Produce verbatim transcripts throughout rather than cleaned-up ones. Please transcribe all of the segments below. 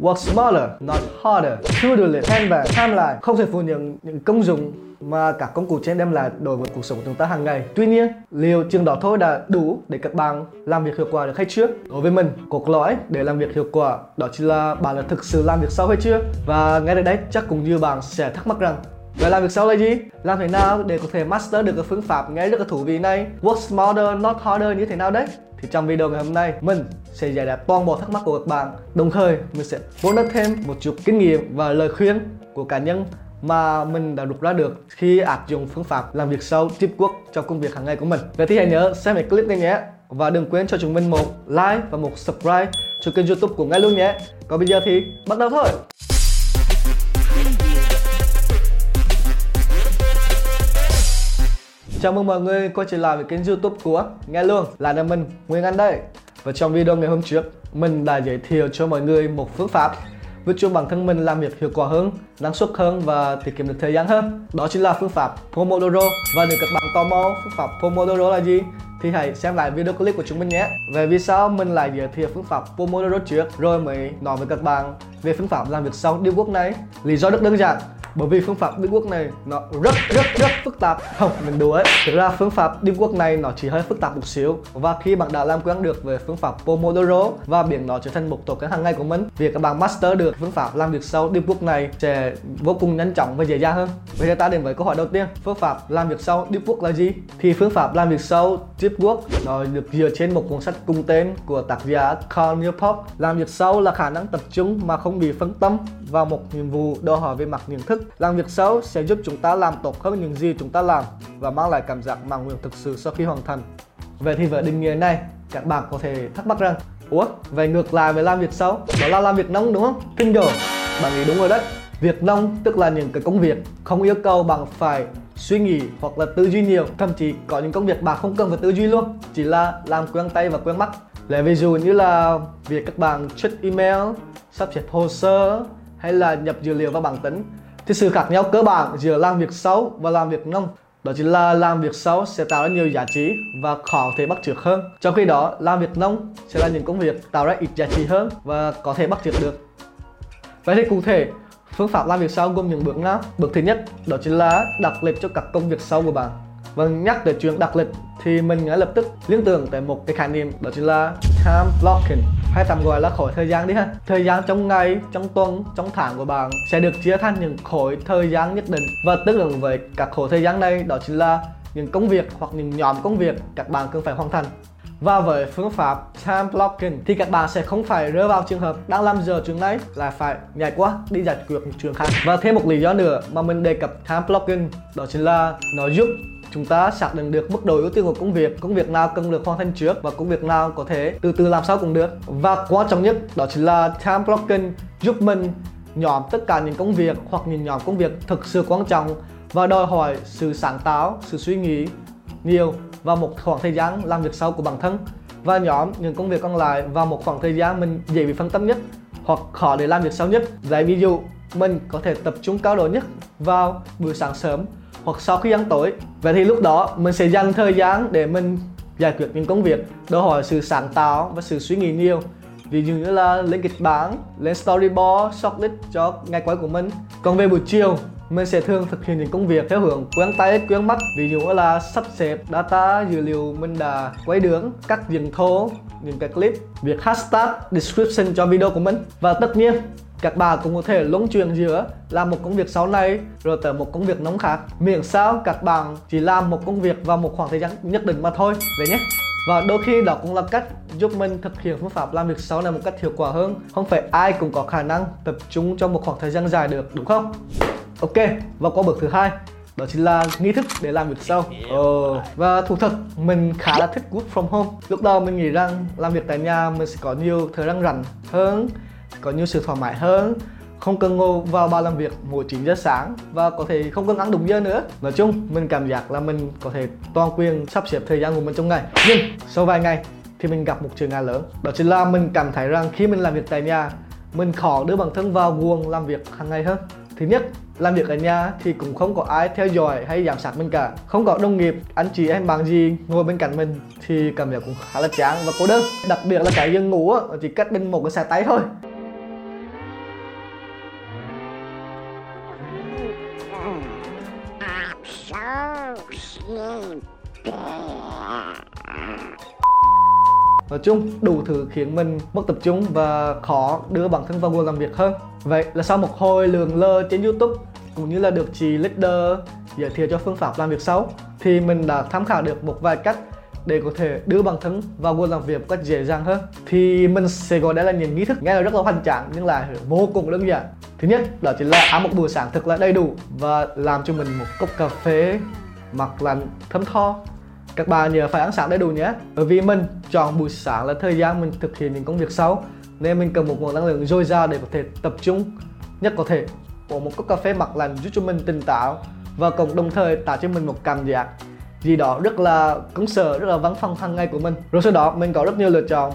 Work smarter, not harder. To-do list, Canva, timeline không thể phủ nhận những công dụng mà các công cụ trên đem lại đối với cuộc sống của chúng ta hàng ngày. Tuy nhiên, liệu chừng đó thôi đã đủ để các bạn làm việc hiệu quả được hay chưa? Đối với mình, cốt lõi để làm việc hiệu quả đó chính là bạn đã thực sự làm việc sau hay chưa. Và ngay đến đây chắc cũng như bạn sẽ thắc mắc rằng vậy làm việc sau là gì? Làm thế nào để có thể master được cái phương pháp nghe rất là thú vị này, work smarter not harder như thế nào đấy? Thì trong video ngày hôm nay mình sẽ giải đáp toàn bộ thắc mắc của các bạn, đồng thời mình sẽ bonus thêm một chút kinh nghiệm và lời khuyên của cá nhân mà mình đã rút ra được khi áp dụng phương pháp làm việc sau Deep Work trong công việc hàng ngày của mình. Vậy thì hãy nhớ xem cái clip này nhé, và đừng quên cho chúng mình một like và một subscribe cho kênh YouTube của Nghe Luôn nhé. Còn bây giờ thì bắt đầu thôi. Chào mừng mọi người quay trở lại với kênh YouTube của Nghe Luôn, là nhà mình Nguyên Anh đây. Và trong video ngày hôm trước, mình đã giới thiệu cho mọi người một phương pháp giúp cho bản thân mình làm việc hiệu quả hơn, năng suất hơn và tiết kiệm được thời gian hơn. Đó chính là phương pháp Pomodoro. Và nếu các bạn tò mò phương pháp Pomodoro là gì thì hãy xem lại video clip của chúng mình nhé. Về vì sao mình lại giới thiệu phương pháp Pomodoro trước rồi mới nói với các bạn về phương pháp làm việc sau Deep Work này. Lý do rất đơn giản, bởi vì phương pháp Deep Work này nó rất rất rất phức tạp. Không, mình đùa ấy. Thực ra phương pháp Deep Work này nó chỉ hơi phức tạp một xíu, và khi bạn đã làm quen được về phương pháp Pomodoro và biến nó trở thành một thói quen hàng ngày của mình, việc các bạn master được phương pháp làm việc sau Deep Work này sẽ vô cùng nhanh chóng và dễ dàng hơn. Bây giờ ta đến với câu hỏi đầu tiên, phương pháp làm việc sau Deep Work là gì? Thì phương pháp làm việc sau Deep Work nó được dựa trên một cuốn sách cùng tên của tác giả Cal Newport. Làm việc sau là khả năng tập trung mà không bị phân tâm vào một nhiệm vụ đòi hỏi về mặt nhận thức. Làm việc sau sẽ giúp chúng ta làm tốt hơn những gì chúng ta làm và mang lại cảm giác mãn nguyện thực sự sau khi hoàn thành. Vậy thì với định nghĩa này, các bạn có thể thắc mắc rằng ủa, vậy ngược lại với làm việc sau đó là làm việc nông đúng không? Bingo, bạn nghĩ đúng rồi đấy. Việc nông tức là những cái công việc không yêu cầu bạn phải suy nghĩ hoặc là tư duy nhiều. Thậm chí có những công việc bạn không cần phải tư duy luôn, chỉ là làm quen tay và quen mắt. Lấy ví dụ như là việc các bạn check email, sắp xếp hồ sơ hay là nhập dữ liệu vào bảng tính. Thì sự khác nhau cơ bản giữa làm việc sau và làm việc nông đó chính là làm việc sau sẽ tạo ra nhiều giá trị và khó thể bắt chước hơn, trong khi đó làm việc nông sẽ là những công việc tạo ra ít giá trị hơn và có thể bắt chước được. Vậy thì cụ thể phương pháp làm việc sau gồm những bước nào? Bước thứ nhất đó chính là đặt lịch cho các công việc sau của bạn. Và nhắc tới chuyện đặt lịch thì mình ngay lập tức liên tưởng tới một cái khái niệm, đó chính là Time Blocking, hay tạm gọi là khối thời gian đi ha. Thời gian trong ngày, trong tuần, trong tháng của bạn sẽ được chia thành những khối thời gian nhất định, và tương ứng với các khối thời gian này đó chính là những công việc hoặc những nhóm công việc các bạn cần phải hoàn thành. Và với phương pháp Time Blocking thì các bạn sẽ không phải rơi vào trường hợp đang làm giờ chuyện này là phải nhảy qua đi giải quyết một chuyện khác. Và thêm một lý do nữa mà mình đề cập Time Blocking đó chính là nó giúp chúng ta xác định được mức độ ưu tiên của công việc, công việc nào cần được hoàn thành trước và công việc nào có thể từ từ làm sau cũng được. Và quan trọng nhất đó chính là Time Blocking giúp mình nhóm tất cả những công việc hoặc những nhóm công việc thực sự quan trọng và đòi hỏi sự sáng tạo, sự suy nghĩ nhiều và một khoảng thời gian làm việc sau của bản thân, và nhóm những công việc còn lại vào một khoảng thời gian mình dễ bị phân tâm nhất hoặc khó để làm việc sau nhất. Lấy ví dụ, mình có thể tập trung cao độ nhất vào buổi sáng sớm hoặc sau khi ăn tối. Vậy thì lúc đó mình sẽ dành thời gian để mình giải quyết những công việc đòi hỏi sự sáng tạo và sự suy nghĩ nhiều, ví dụ như là lên kịch bản, lên storyboard, shortlist cho ngày quay của mình. Còn về buổi chiều, mình sẽ thường thực hiện những công việc theo hướng quen tay, quen mắt, ví dụ là sắp xếp data, dữ liệu mình đã quay đứng, cắt dựng thô những cái clip, việc hashtag, description cho video của mình. Và tất nhiên, các bạn cũng có thể luân chuyển giữa làm một công việc sau này rồi tới một công việc nóng khác, miễn sao các bạn chỉ làm một công việc vào một khoảng thời gian nhất định mà thôi vậy nhé. Và đôi khi đó cũng là cách giúp mình thực hiện phương pháp làm việc sau này một cách hiệu quả hơn. Không phải ai cũng có khả năng tập trung trong một khoảng thời gian dài được, đúng không? Ok, và qua bước thứ hai đó chính là nghi thức để làm việc sau. Ờ, và thú thật mình khá là thích work from home. Lúc đầu mình nghĩ rằng làm việc tại nhà mình sẽ có nhiều thời gian rảnh hơn, có nhiều sự thoải mái hơn, không cần ngồi vào bàn làm việc mỗi chín giờ sáng và có thể không cần ăn đúng giờ nữa. Nói chung mình cảm giác là mình có thể toàn quyền sắp xếp thời gian của mình trong ngày. Nhưng sau vài ngày thì mình gặp một trở ngại lớn, đó chính là mình cảm thấy rằng khi mình làm việc tại nhà mình khó đưa bản thân vào guồng làm việc hàng ngày hơn. Thứ nhất, làm việc ở nhà thì cũng không có ai theo dõi hay giám sát mình cả, không có đồng nghiệp, anh chị em bạn gì ngồi bên cạnh mình thì cảm giác cũng khá là chán và cô đơn. Đặc biệt là cái giường ngủ chỉ cách bên một cái xà tay thôi. Nói chung, đủ thứ khiến mình mất tập trung và khó đưa bản thân vào guồng làm việc hơn. Vậy là sau một hồi lượn lờ trên YouTube cũng như là được chị leader giới thiệu cho phương pháp làm việc sau, thì mình đã tham khảo được một vài cách để có thể đưa bản thân vào guồng làm việc một cách dễ dàng hơn. Thì mình sẽ gọi đây là những nghi thức nghe là rất là hoành tráng nhưng là vô cùng đơn giản. Thứ nhất đó chính là ăn một bữa sáng thật là đầy đủ và làm cho mình một cốc cà phê mặc lạnh thấm tho. Các bạn nhớ phải ăn sáng đầy đủ nhé. Bởi vì mình chọn buổi sáng là thời gian mình thực hiện những công việc sau, nên mình cần một nguồn năng lượng dồi dào để có thể tập trung nhất có thể. Uống một cốc cà phê mặc lạnh giúp cho mình tỉnh táo và cũng đồng thời tạo cho mình một cảm giác gì đó rất là cứng sở, rất là vắng phong hàng ngày của mình. Rồi sau đó mình có rất nhiều lựa chọn.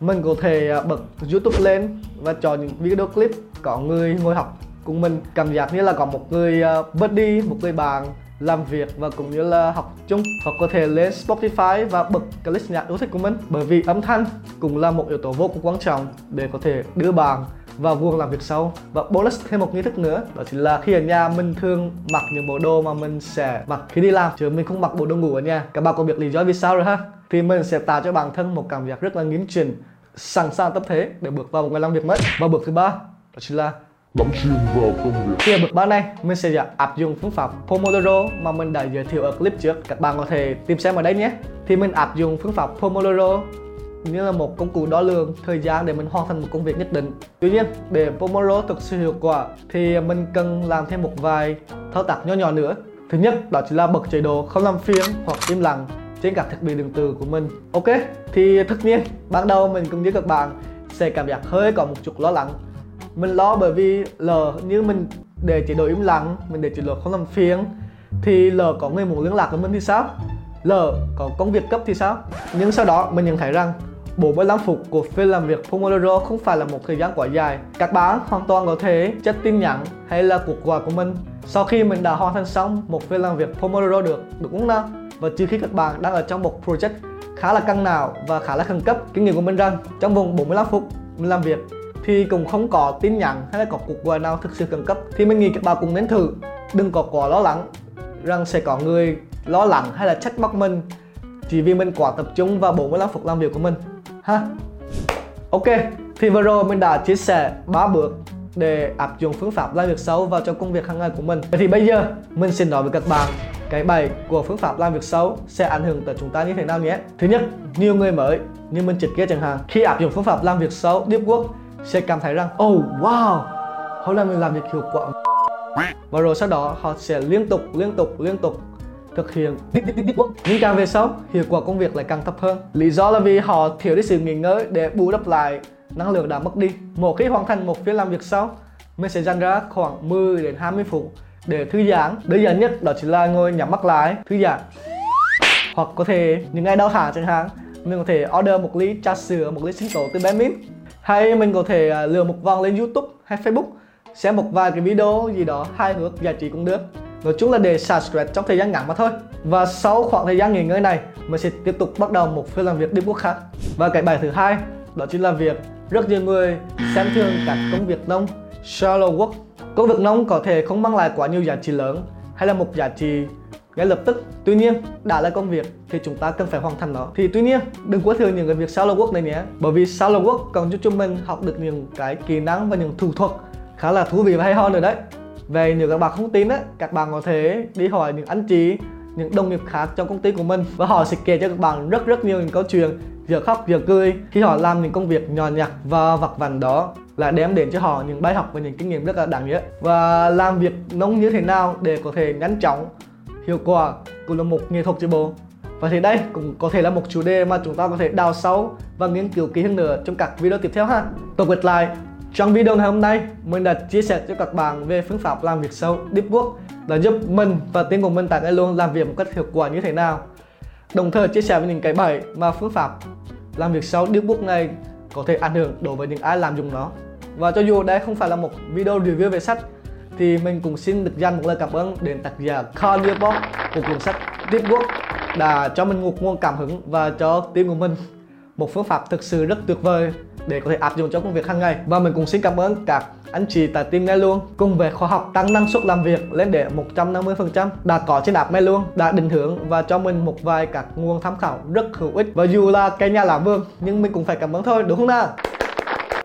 Mình có thể bật YouTube lên và chọn những video clip có người ngồi học cùng mình, cảm giác như là có một người buddy, một người bạn làm việc và cũng như là học chung. Hoặc có thể lên Spotify và bật cái list nhạc yêu thích của mình, bởi vì âm thanh cũng là một yếu tố vô cùng quan trọng để có thể đưa bạn vào guồng làm việc sau. Và bonus thêm một nghi thức nữa, đó chính là khi ở nhà mình thường mặc những bộ đồ mà mình sẽ mặc khi đi làm, chứ mình không mặc bộ đồ ngủ ở nhà. Các bạn có biết lý do vì sao rồi ha? Thì mình sẽ tạo cho bản thân một cảm giác rất là nghiêm chỉnh, sẵn sàng tâm thế để bước vào một ngày làm việc mới. Và bước thứ ba đó chính là lắm xuyên vào công việc. Thì ở bước ba này mình sẽ áp dụng phương pháp Pomodoro mà mình đã giới thiệu ở clip trước, các bạn có thể tìm xem ở đây nhé. Thì mình áp dụng phương pháp Pomodoro như là một công cụ đo lường thời gian để mình hoàn thành một công việc nhất định. Tuy nhiên, để Pomodoro thực sự hiệu quả thì mình cần làm thêm một vài thao tác nhỏ nhỏ nữa. Thứ nhất đó chính là bật chế độ không làm phiền hoặc im lặng trên các thiết bị điện tử của mình. Ok, thì tất nhiên ban đầu mình cũng như các bạn sẽ cảm giác hơi có một chút lo lắng. Mình lo bởi vì lỡ như mình để chế độ im lặng, mình để chế độ không làm phiền thì lỡ có người muốn liên lạc với mình thì sao? Lỡ có công việc cấp thì sao? Nhưng sau đó mình nhận thấy rằng bốn mươi lăm phút của phiên làm việc Pomodoro không phải là một thời gian quá dài. Các bạn hoàn toàn có thể check tin nhắn hay là cuộc gọi của mình sau khi mình đã hoàn thành xong một phiên làm việc Pomodoro được, đúng không nào? Và trừ khi các bạn đang ở trong một project khá là căng não và khá là khẩn cấp. Kinh nghiệm của mình rằng trong vòng bốn mươi lăm phút mình làm việc thì cũng không có tin nhắn hay là có cuộc gọi nào thực sự khẩn cấp. Thì mình nghĩ các bạn cũng nên thử, đừng có quá lo lắng rằng sẽ có người lo lắng hay là trách móc mình chỉ vì mình quá tập trung vào bốn mươi lăm phút làm việc của mình ha. Ok, thì vừa rồi mình đã chia sẻ ba bước để áp dụng phương pháp làm việc sau vào trong công việc hàng ngày của mình. Vậy thì bây giờ mình sẽ nói với các bạn cái bài của phương pháp làm việc sau sẽ ảnh hưởng tới chúng ta như thế nào nhé. Thứ nhất, nhiều người mới như mình trước kia chẳng hạn, khi áp dụng phương pháp làm việc sau Deep Work sẽ cảm thấy rằng oh wow, hôm nay mình làm việc hiệu quả. Và rồi sau đó họ sẽ liên tục liên tục liên tục thực hiện. Nhưng càng về sau, hiệu quả công việc lại càng thấp hơn. Lý do là vì họ thiếu đi sự nghỉ ngơi để bù đắp lại năng lượng đã mất đi. Mỗi khi hoàn thành một phiên làm việc sau, mình sẽ dành ra khoảng mười đến hai mươi phút để thư giãn. Đơn giản nhất đó chính là ngồi nhắm mắt lại, thư giãn. Hoặc có thể những ngày đau hả chẳng hạn, mình có thể order một ly trà sữa, một ly sinh tố từ bé mít. Hay mình có thể lừa một vòng lên YouTube hay Facebook, xem một vài cái video gì đó hài hước giải trí cũng được. Nói chung là để xả stress trong thời gian ngắn mà thôi. Và sau khoảng thời gian nghỉ ngơi này, mình sẽ tiếp tục bắt đầu một phiên làm việc Deep Work khác. Và cái bài thứ hai đó chính là việc rất nhiều người xem thường các công việc nông, shallow work. Công việc nông có thể không mang lại quá nhiều giá trị lớn hay là một giá trị ngay lập tức. Tuy nhiên, đã là công việc thì chúng ta cần phải hoàn thành nó. Thì tuy nhiên, đừng quá thừa những cái việc shallow work này nhé. Bởi vì shallow work còn giúp cho mình học được những cái kỹ năng và những thủ thuật khá là thú vị và hay ho nữa đấy. Về nếu các bạn không tin á, các bạn có thể đi hỏi những anh chị, những đồng nghiệp khác trong công ty của mình và họ sẽ kể cho các bạn rất rất nhiều những câu chuyện vừa khóc vừa cười khi họ làm những công việc nhỏ nhặt và vặt vãnh đó là đem đến cho họ những bài học và những kinh nghiệm rất là đáng nhớ. Và làm việc nông như thế nào để có thể nhanh chóng, hiệu quả cũng là một nghệ thuật chứ bộ. Và thì đây cũng có thể là một chủ đề mà chúng ta có thể đào sâu và nghiên cứu kỹ hơn nữa trong các video tiếp theo ha. Tổng kết lại, trong video ngày hôm nay, mình đã chia sẻ cho các bạn về phương pháp làm việc sau Deep Work đã giúp mình và team của mình tại Nghe Luôn làm việc một cách hiệu quả như thế nào. Đồng thời chia sẻ với những cái bẫy mà phương pháp làm việc sau Deep Work này có thể ảnh hưởng đối với những ai làm dùng nó. Và cho dù đây không phải là một video review về sách, thì mình cũng xin được dành một lời cảm ơn đến tác giả Cal Newport của cuốn sách Deep Work đã cho mình một nguồn cảm hứng và cho team của mình một phương pháp thực sự rất tuyệt vời để có thể áp dụng cho công việc hàng ngày. Và mình cũng xin cảm ơn các Anh chị tại team Nghe Luôn cùng về khóa học tăng năng suất làm việc lên để một trăm năm mươi phần trăm đã có trên app Nghe Luôn đã định hướng và cho mình một vài các nguồn tham khảo rất hữu ích. Và dù là cái nhà lá vườn nhưng mình cũng phải cảm ơn thôi, đúng không nào?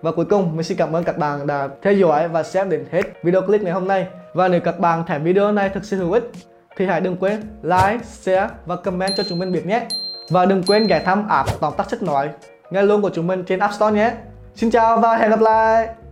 Và cuối cùng mình xin cảm ơn các bạn đã theo dõi và xem đến hết video clip ngày hôm nay. Và nếu các bạn thấy video này thực sự hữu ích thì hãy đừng quên like, share và comment cho chúng mình biết nhé. Và đừng quên ghé thăm app tóm tắt sách nói Nghe Luôn của chúng mình trên App Store nhé. Xin chào và hẹn gặp lại.